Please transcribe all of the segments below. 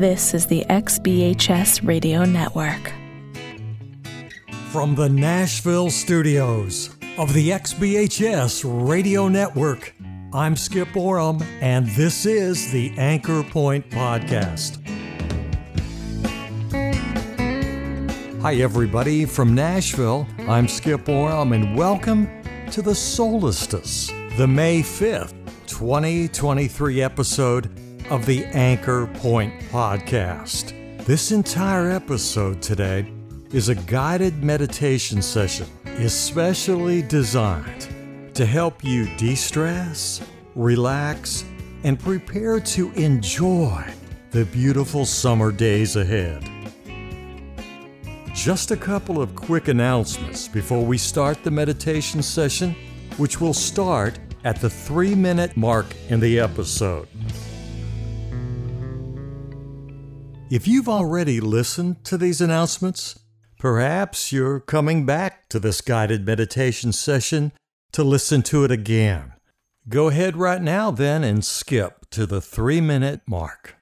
This is the XBHS Radio Network. From the Nashville studios of the XBHS Radio Network, I'm Skip Oram, and this is the Anchor Point Podcast. Hi, everybody. From Nashville, I'm Skip Oram, and welcome to The Solstice, the May 5th, 2023 episode of the Anchor Point Podcast. This entire episode today is a guided meditation session, especially designed to help you de-stress, relax, and prepare to enjoy the beautiful summer days ahead. Just a couple of quick announcements before we start the meditation session, which will start at the 3-minute mark in the episode. If you've already listened to these announcements, perhaps you're coming back to this guided meditation session to listen to it again. Go ahead right now then and skip to the 3-minute mark.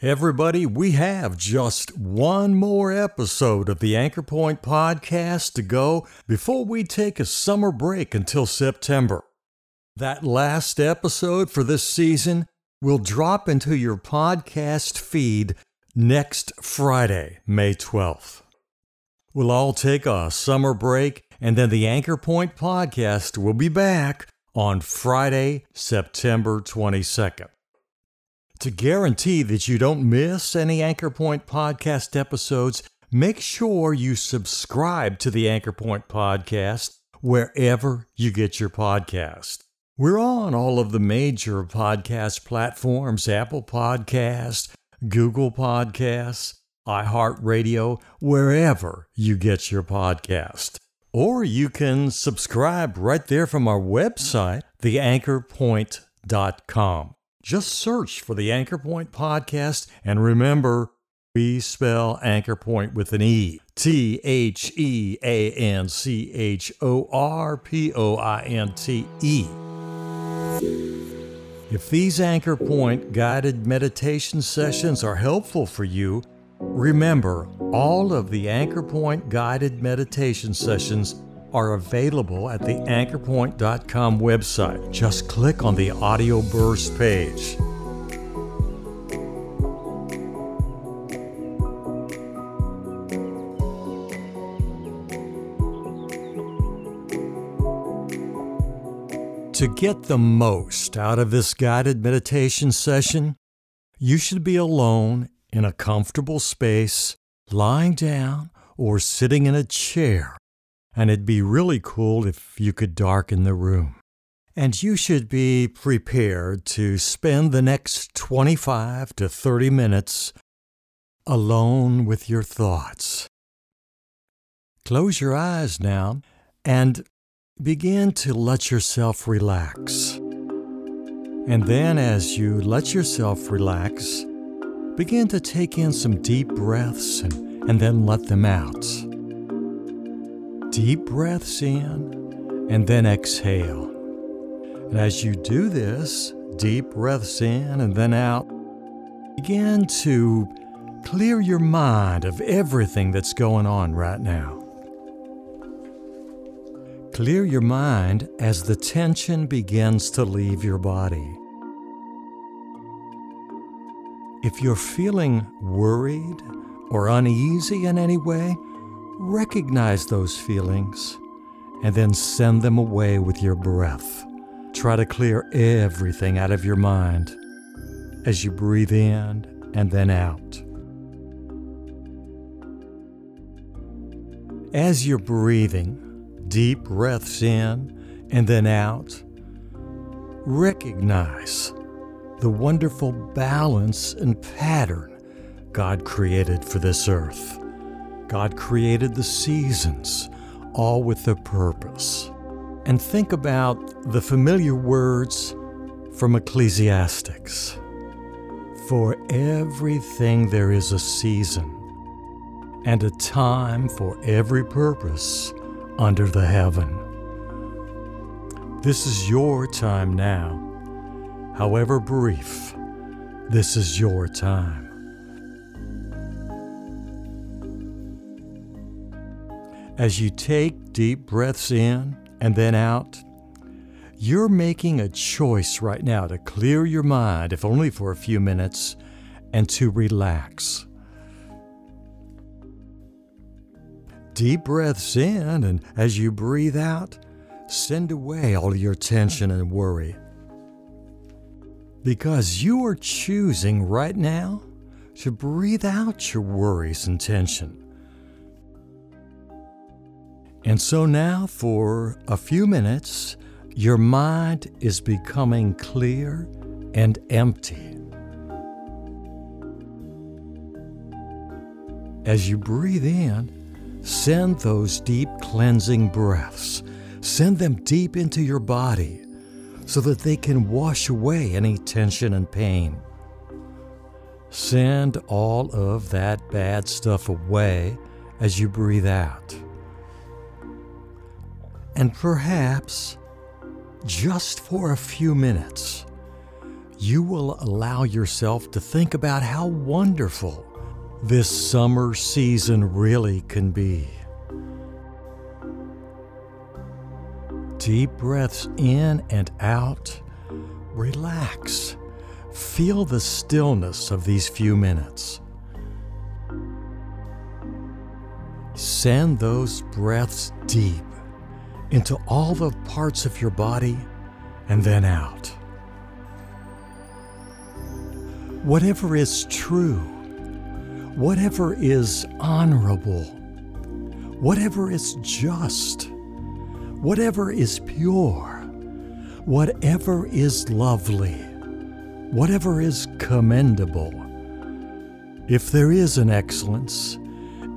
Everybody, we have just one more episode of the Anchor Point Podcast to go before we take a summer break until September. That last episode for this season will drop into your podcast feed next Friday, May 12th. We'll all take a summer break, and then the Anchor Point Podcast will be back on Friday, September 22nd. To guarantee that you don't miss any Anchor Point Podcast episodes, make sure you subscribe to the Anchor Point Podcast wherever you get your podcast. We're on all of the major podcast platforms: Apple Podcasts, Google Podcasts, iHeartRadio, wherever you get your podcast. Or you can subscribe right there from our website, theanchorpoint.com. Just search for the Anchor Point Podcast, and remember, we spell Anchor Point with an E. THEANCHORPOINTE. If these Anchor Point guided meditation sessions are helpful for you, remember all of the Anchor Point guided meditation sessions are available at the AnchorPoint.com website. Just click on the Audio Burst page. To get the most out of this guided meditation session, you should be alone in a comfortable space, lying down or sitting in a chair. And it'd be really cool if you could darken the room. And you should be prepared to spend the next 25 to 30 minutes alone with your thoughts. Close your eyes now and begin to let yourself relax. And then as you let yourself relax, begin to take in some deep breaths and then let them out. Deep breaths in and then exhale. And as you do this, deep breaths in and then out, begin to clear your mind of everything that's going on right now. Clear your mind as the tension begins to leave your body. If you're feeling worried or uneasy in any way, recognize those feelings and then send them away with your breath. Try to clear everything out of your mind as you breathe in and then out. As you're breathing, deep breaths in and then out, recognize the wonderful balance and pattern God created for this earth. God created the seasons, all with a purpose. And think about the familiar words from Ecclesiastes. For everything there is a season, and a time for every purpose under the heaven. This is your time now. However brief, this is your time. As you take deep breaths in and then out, you're making a choice right now to clear your mind, if only for a few minutes, and to relax. Deep breaths in, and as you breathe out, send away all your tension and worry. Because you are choosing right now to breathe out your worries and tension. And so now, for a few minutes, your mind is becoming clear and empty. As you breathe in, send those deep cleansing breaths. Send them deep into your body so that they can wash away any tension and pain. Send all of that bad stuff away as you breathe out. And perhaps, just for a few minutes, you will allow yourself to think about how wonderful this summer season really can be. Deep breaths in and out. Relax. Feel the stillness of these few minutes. Send those breaths deep into all the parts of your body and then out. Whatever is true, whatever is honorable, whatever is just, whatever is pure, whatever is lovely, whatever is commendable, if there is an excellence,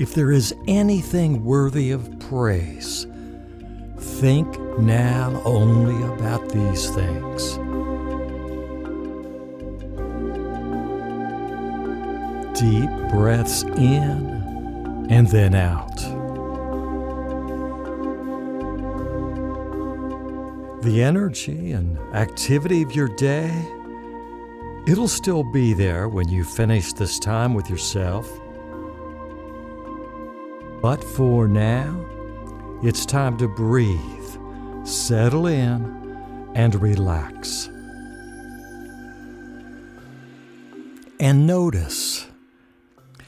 if there is anything worthy of praise, think now only about these things. Deep breaths in and then out. The energy and activity of your day, it'll still be there when you finish this time with yourself. But for now, it's time to breathe, settle in, and relax. And notice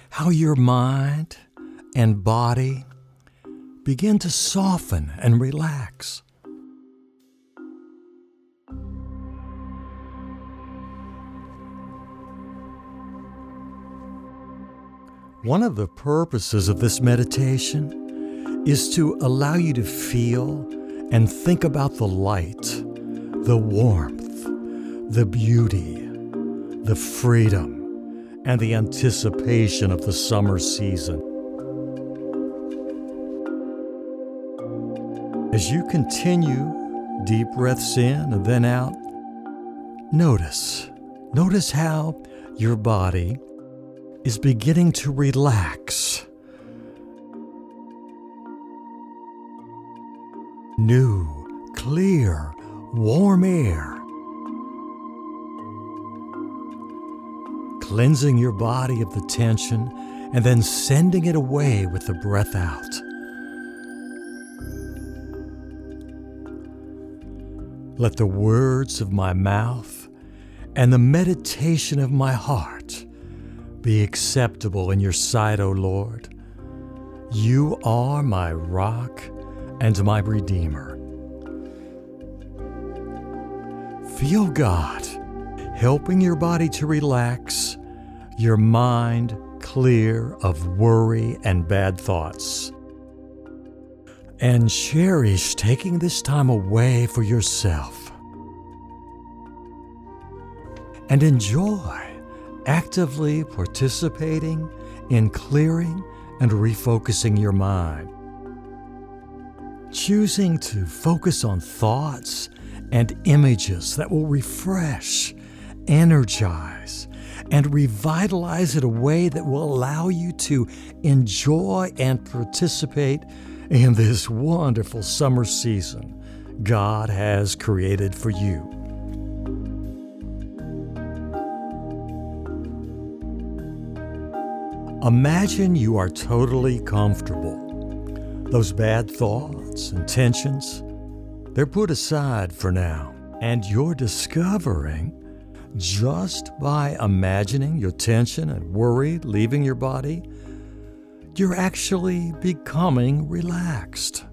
how your mind and body begin to soften and relax. One of the purposes of this meditation is to allow you to feel and think about the light, the warmth, the beauty, the freedom, and the anticipation of the summer season. As you continue deep breaths in and then out, notice how your body is beginning to relax. New, clear, warm air, cleansing your body of the tension and then sending it away with the breath out. Let the words of my mouth and the meditation of my heart be acceptable in your sight, O Lord. You are my rock and my Redeemer. Feel God helping your body to relax, your mind clear of worry and bad thoughts. And cherish taking this time away for yourself. And enjoy actively participating in clearing and refocusing your mind. Choosing to focus on thoughts and images that will refresh, energize, and revitalize in a way that will allow you to enjoy and participate in this wonderful summer season God has created for you. Imagine you are totally comfortable. Those bad thoughts and tensions, they're put aside for now, and you're discovering just by imagining your tension and worry leaving your body, you're actually becoming relaxed.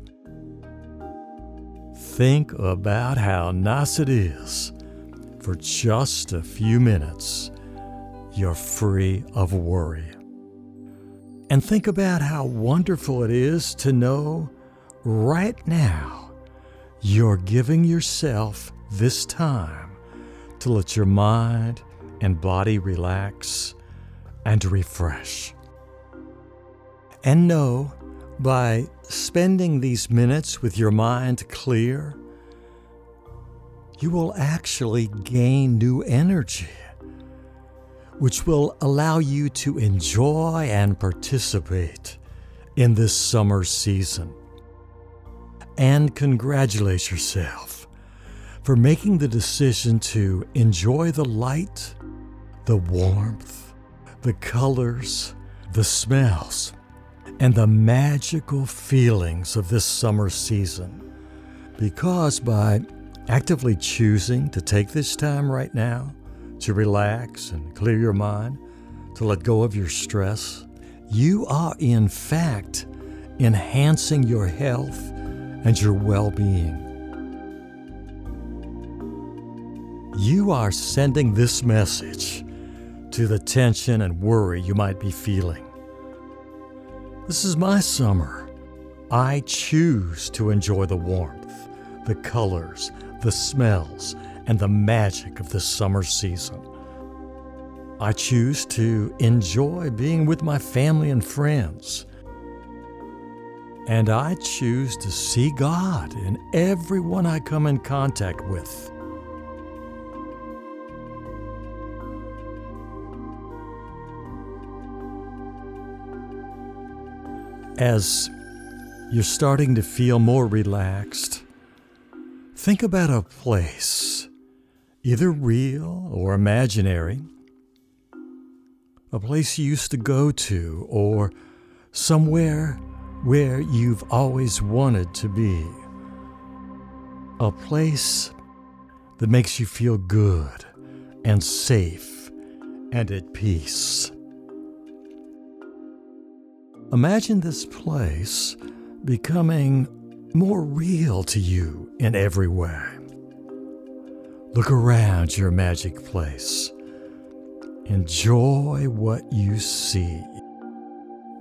Think about how nice it is. For just a few minutes, you're free of worry. And think about how wonderful it is to know right now you're giving yourself this time to let your mind and body relax and refresh. And know by spending these minutes with your mind clear, you will actually gain new energy, which will allow you to enjoy and participate in this summer season. And congratulate yourself for making the decision to enjoy the light, the warmth, the colors, the smells, and the magical feelings of this summer season. Because by actively choosing to take this time right now to relax and clear your mind, to let go of your stress, you are in fact enhancing your health and your well-being. You are sending this message to the tension and worry you might be feeling. This is my summer. I choose to enjoy the warmth, the colors, the smells, and the magic of the summer season. I choose to enjoy being with my family and friends. And I choose to see God in everyone I come in contact with. As you're starting to feel more relaxed, think about a place, either real or imaginary, a place you used to go to or somewhere where you've always wanted to be, a place that makes you feel good and safe and at peace. Imagine this place becoming more real to you in every way. Look around your magic place. Enjoy what you see.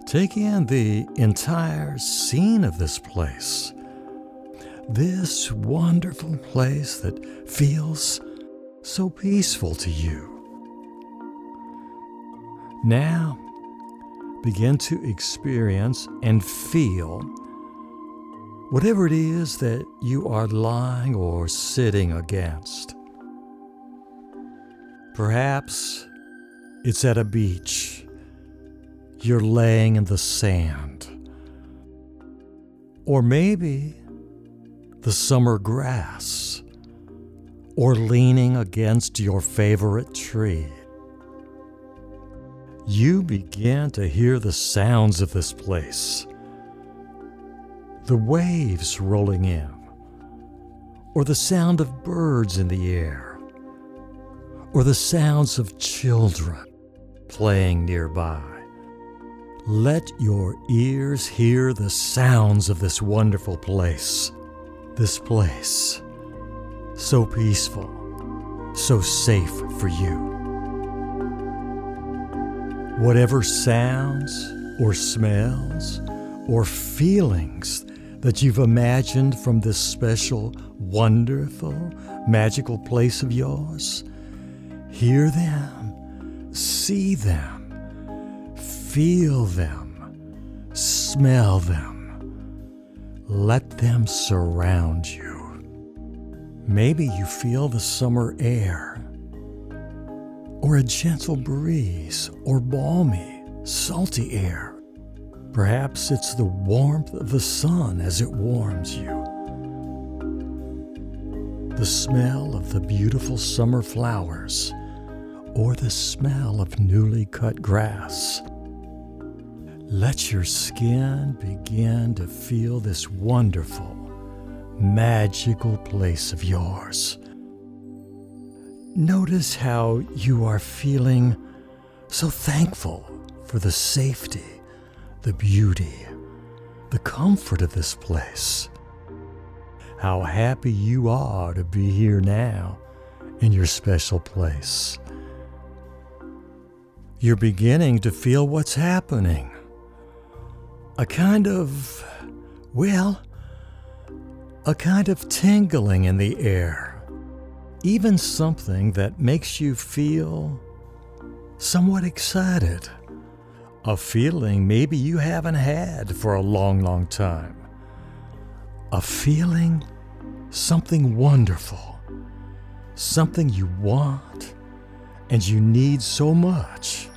Take in the entire scene of this place. This wonderful place that feels so peaceful to you. Now, begin to experience and feel whatever it is that you are lying or sitting against. Perhaps it's at a beach. You're laying in the sand. Or maybe the summer grass. Or leaning against your favorite tree. You begin to hear the sounds of this place. The waves rolling in, or the sound of birds in the air, or the sounds of children playing nearby. Let your ears hear the sounds of this wonderful place. This place, so peaceful, so safe for you. Whatever sounds or smells or feelings that you've imagined from this special, wonderful, magical place of yours. Hear them, see them, feel them, smell them. Let them surround you. Maybe you feel the summer air, or a gentle breeze, or balmy, salty air. Perhaps it's the warmth of the sun as it warms you. The smell of the beautiful summer flowers, or the smell of newly cut grass. Let your skin begin to feel this wonderful, magical place of yours. Notice how you are feeling so thankful for the safety, the beauty, the comfort of this place. How happy you are to be here now in your special place. You're beginning to feel what's happening. A kind of, tingling in the air. Even something that makes you feel somewhat excited. A feeling maybe you haven't had for a long, long time. A feeling, something wonderful, something you want and you need so much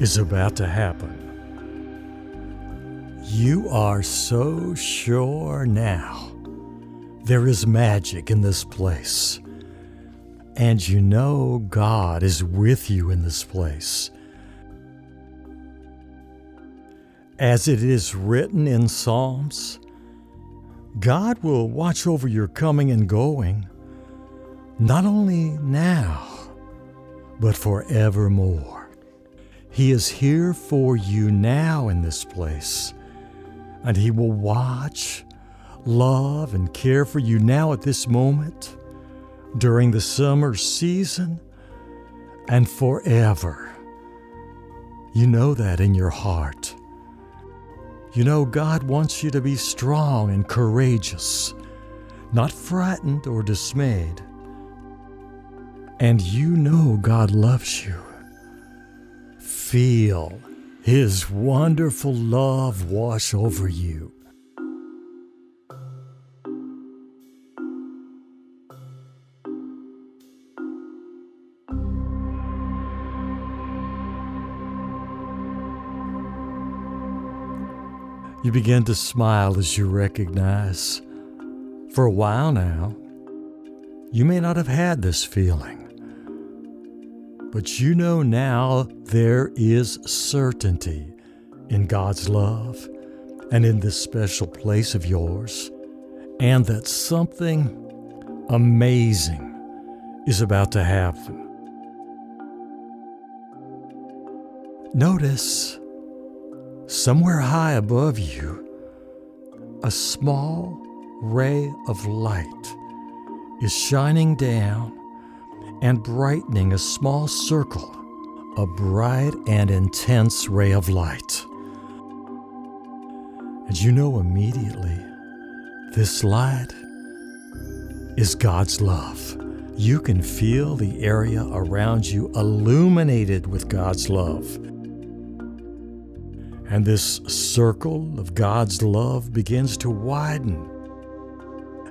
is about to happen. You are so sure now there is magic in this place, and you know God is with you in this place. As it is written in Psalms, God will watch over your coming and going, not only now, but forevermore. He is here for you now in this place, and He will watch, love, and care for you now at this moment, during the summer season, and forever. You know that in your heart. You know, God wants you to be strong and courageous, not frightened or dismayed. And you know God loves you. Feel His wonderful love wash over you. You begin to smile as you recognize, for a while now, you may not have had this feeling, but you know now there is certainty in God's love and in this special place of yours, and that something amazing is about to happen. Notice somewhere high above you, a small ray of light is shining down and brightening a small circle, a bright and intense ray of light. And you know immediately, this light is God's love. You can feel the area around you illuminated with God's love. And this circle of God's love begins to widen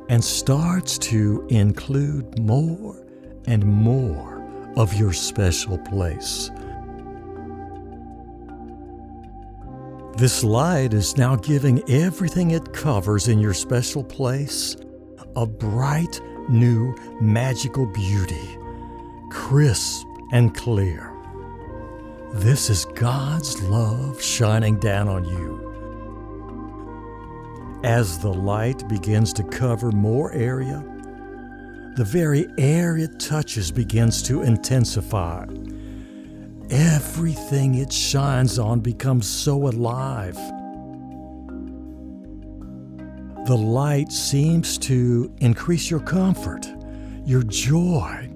and starts to include more and more of your special place. This light is now giving everything it covers in your special place a bright, new, magical beauty, crisp and clear. This is God's love shining down on you. As the light begins to cover more area, the very air it touches begins to intensify. Everything it shines on becomes so alive. The light seems to increase your comfort, your joy,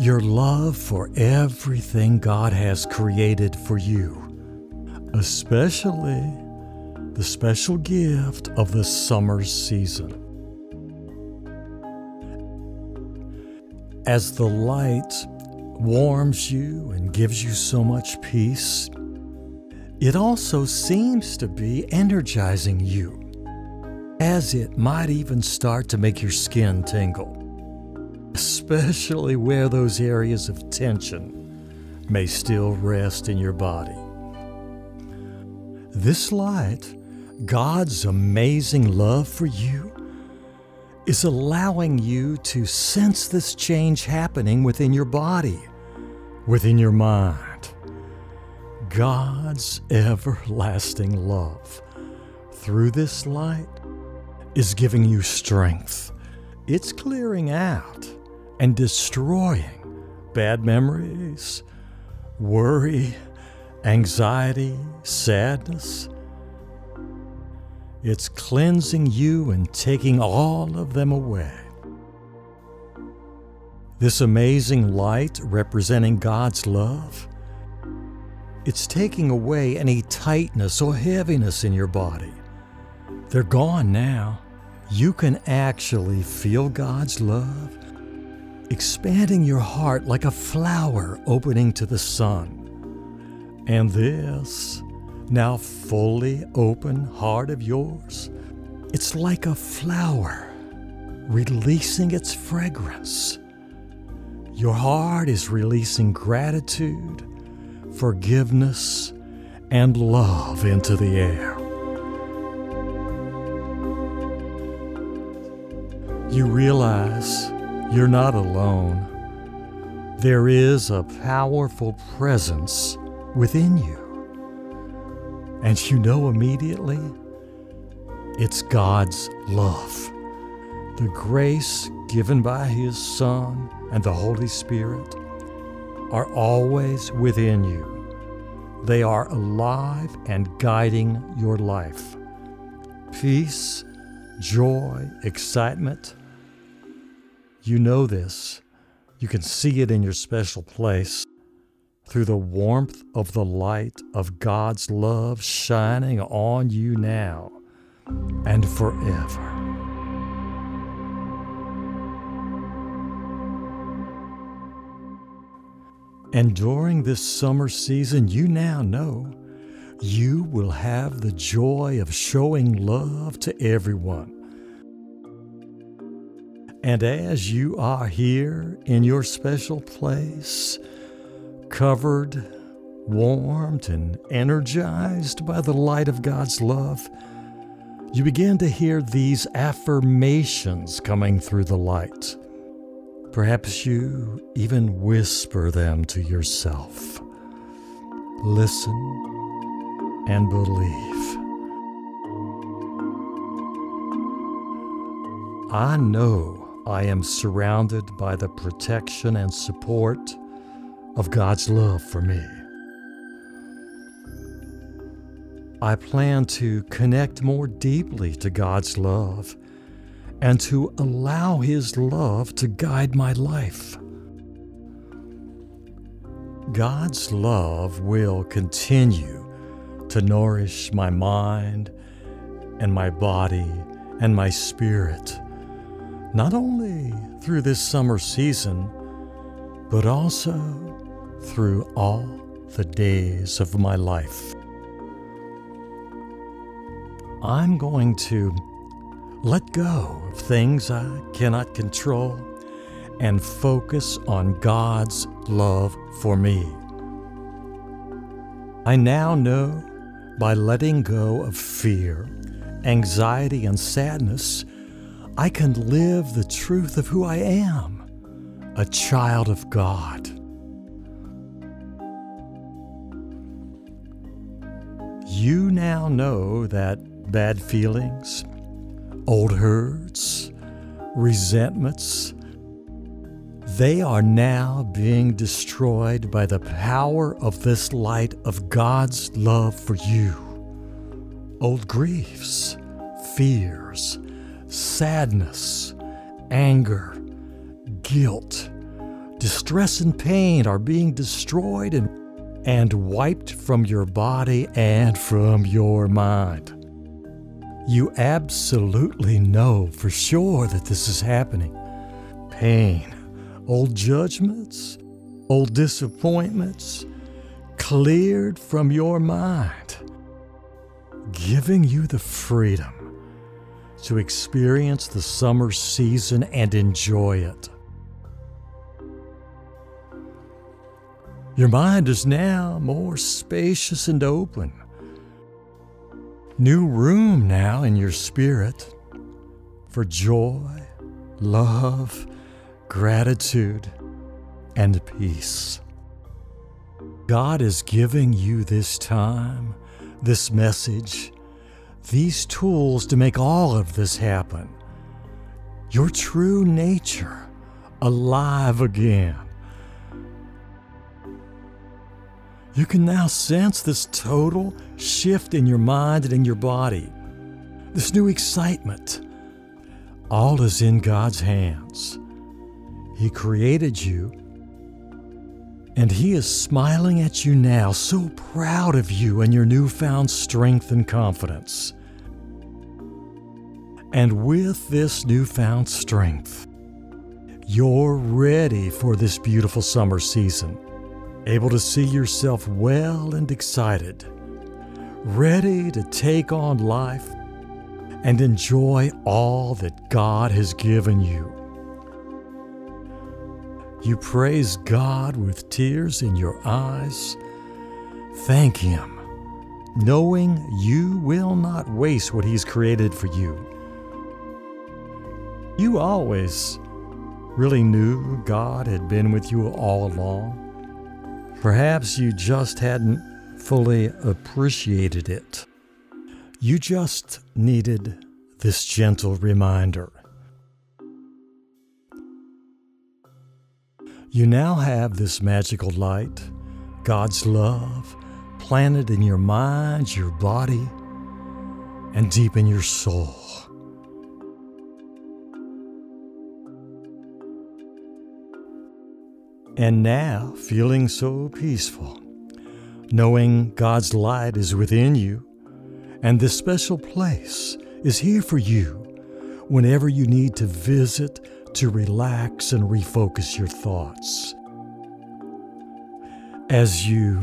your love for everything God has created for you, especially the special gift of the summer season. As the light warms you and gives you so much peace, it also seems to be energizing you, as it might even start to make your skin tingle, especially where those areas of tension may still rest in your body. This light, God's amazing love for you, is allowing you to sense this change happening within your body, within your mind. God's everlasting love through this light is giving you strength. It's clearing out and destroying bad memories, worry, anxiety, sadness. It's cleansing you and taking all of them away. This amazing light representing God's love, it's taking away any tightness or heaviness in your body. They're gone now. You can actually feel God's love expanding your heart like a flower opening to the sun. And this now fully open heart of yours, it's like a flower releasing its fragrance. Your heart is releasing gratitude, forgiveness, and love into the air. You realize you're not alone. There is a powerful presence within you. And you know immediately, it's God's love, the grace given by His Son and the Holy Spirit, are always within you. They are alive and guiding your life. Peace, joy, excitement. You know this. You can see it in your special place through the warmth of the light of God's love shining on you now and forever. And during this summer season, you now know you will have the joy of showing love to everyone. And as you are here in your special place, covered, warmed, and energized by the light of God's love, you begin to hear these affirmations coming through the light. Perhaps you even whisper them to yourself. Listen and believe. I know I am surrounded by the protection and support of God's love for me. I plan to connect more deeply to God's love and to allow His love to guide my life. God's love will continue to nourish my mind and my body and my spirit, not only through this summer season, but also through all the days of my life. I'm going to let go of things I cannot control and focus on God's love for me. I now know by letting go of fear, anxiety, and sadness, I can live the truth of who I am, a child of God. You now know that bad feelings, old hurts, resentments, they are now being destroyed by the power of this light of God's love for you. Old griefs, fears, sadness, anger, guilt, distress and pain are being destroyed and wiped from your body and from your mind. You absolutely know for sure that this is happening. Pain, old judgments, old disappointments, cleared from your mind, giving you the freedom to experience the summer season and enjoy it. Your mind is now more spacious and open. New room now in your spirit for joy, love, gratitude, and peace. God is giving you this time, this message, these tools to make all of this happen. Your true nature alive again. You can now sense this total shift in your mind and in your body, this new excitement. All is in God's hands. He created you, and He is smiling at you now, so proud of you and your newfound strength and confidence. And with this newfound strength, you're ready for this beautiful summer season, able to see yourself well and excited, ready to take on life and enjoy all that God has given you. You praise God with tears in your eyes. Thank Him, knowing you will not waste what He's created for you. You always really knew God had been with you all along. Perhaps you just hadn't fully appreciated it. You just needed this gentle reminder. You now have this magical light, God's love, planted in your mind, your body, and deep in your soul. And now, feeling so peaceful, knowing God's light is within you, and this special place is here for you whenever you need to visit, to relax and refocus your thoughts. As you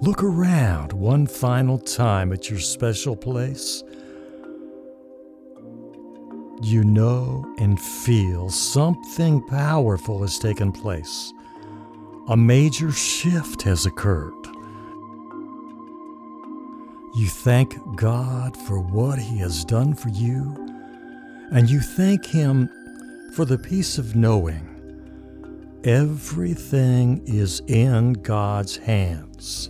look around one final time at your special place, you know and feel something powerful has taken place. A major shift has occurred. You thank God for what He has done for you, and you thank Him for the peace of knowing everything is in God's hands.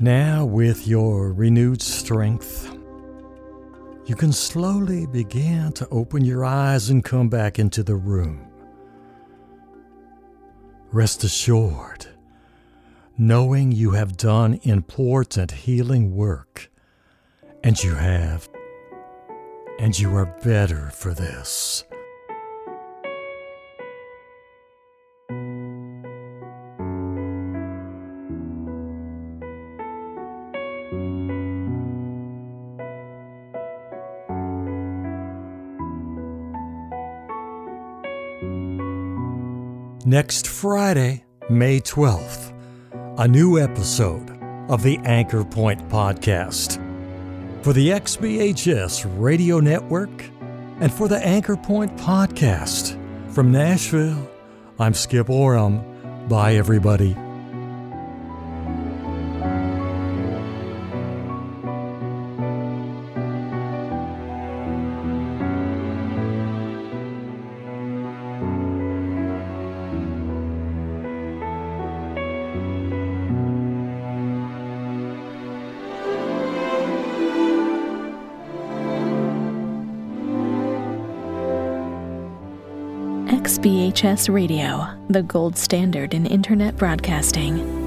Now, with your renewed strength, you can slowly begin to open your eyes and come back into the room. Rest assured, knowing you have done important healing work, and you have. And you are better for this. Next Friday, May 12th, a new episode of the Anchor Point Podcast. For the XBHS Radio Network and for the Anchor Point Podcast. From Nashville, I'm Skip Oram. Bye, everybody. XBHS Radio, the gold standard in internet broadcasting.